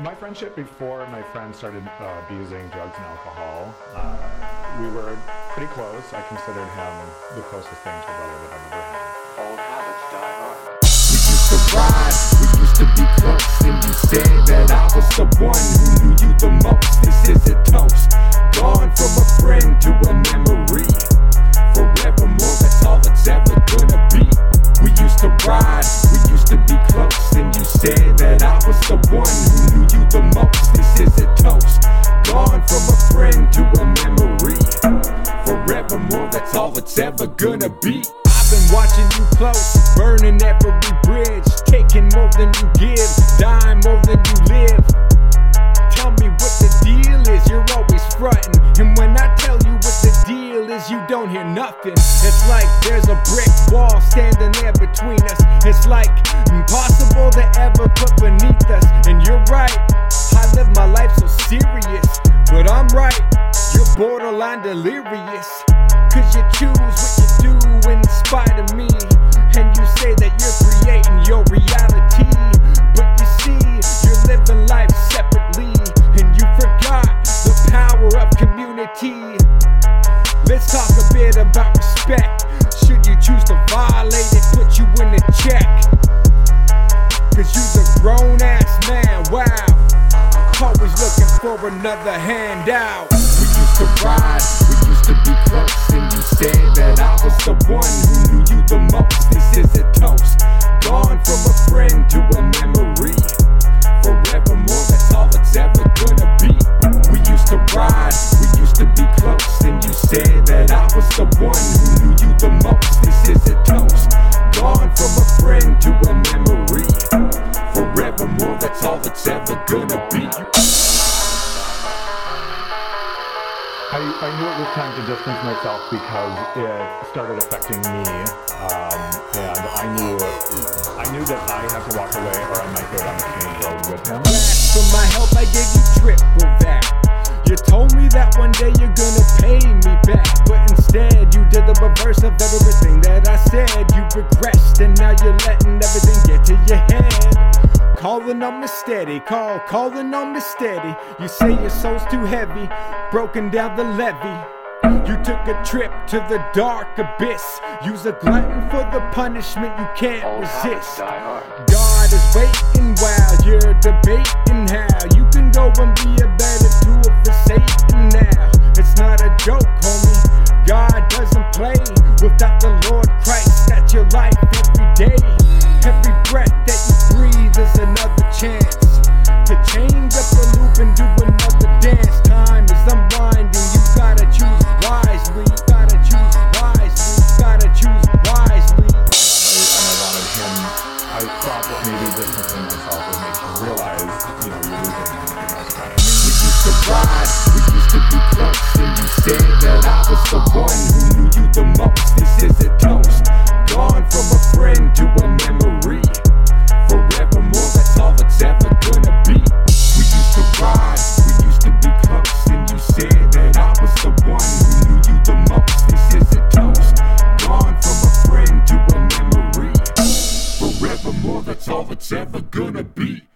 My friendship before my friend started abusing drugs and alcohol, we were pretty close. I considered him the closest thing to a brother that I've ever had. Old habits die hard. We used to ride, we used to be close, and you said that I was the one who knew you the most. This is a toast, gone from a friend to a memory. Forevermore, that's all it's ever gonna be. We used to ride, we used to be close, and you said that I was the one who knew you the most. This is a toast, gone from a friend to a memory. Forevermore, that's all it's ever gonna be. I've been watching you close, burning every bridge, taking more than you give, dying more than you live. Tell me what the deal is, you're always frontin', and when I tell you what the deal is, you don't hear nothing. It's like there's a brick wall standing there between us. It's like impossible to ever put beneath us. And you're right, I live my life so serious, but I'm right, you're borderline delirious. Cause you choose what you do in spite of me, and you say that you're creating your reality, but you see, you're living life separately, and you forgot the power of community. Let's talk a bit about respect. Should you choose to violate it, put you in a check, cause you's a grown ass man, wow, always looking for another handout. We used to ride, we used to be close, and you said that I was the one who knew you the most. This is a toast, gone from a friend to a memory. Forevermore, that's all it's ever gonna be. We used to ride, we used to be close, and you said that I was the one who knew you the most. This is a toast, gone from a friend to a memory. Forevermore, that's all it's ever gonna be. I knew it was time to distance myself because it started affecting me, and I knew that I had to walk away or I might go down the same road with him. For my help, I gave you triple that. You told me that one day you're gonna pay me back, but instead you did the reverse of everything that I said. You regressed, and now you're letting everything get to your head. Calling on me steady, calling on me steady. You say your soul's too heavy, broken down the levee. You took a trip to the dark abyss. Use a glutton for the punishment you can't resist. God is waiting while you're debating how you can go and be a better tool for Satan now. It's not a joke, homie. God doesn't play. Without the Lord Christ, that's your life every day. Every breath that you breathe is another chance to change up the loop and do another dance. Time is unwinding, you gotta choose wisely. You gotta choose wisely, you gotta choose wisely. And I wanted him, I thought that maybe distancing myself would make you realize, you know, you're losing everything else. We used to ride, we used to be close, and you said that I was the one who knew you the most. This is a toast, gone from a friend to a memory. Forevermore, that's all it's ever gonna be. We used to ride, we used to be close, and you said that I was the one who knew you the most. This is a toast, gone from a friend to a memory. Forevermore, that's all it's ever gonna be.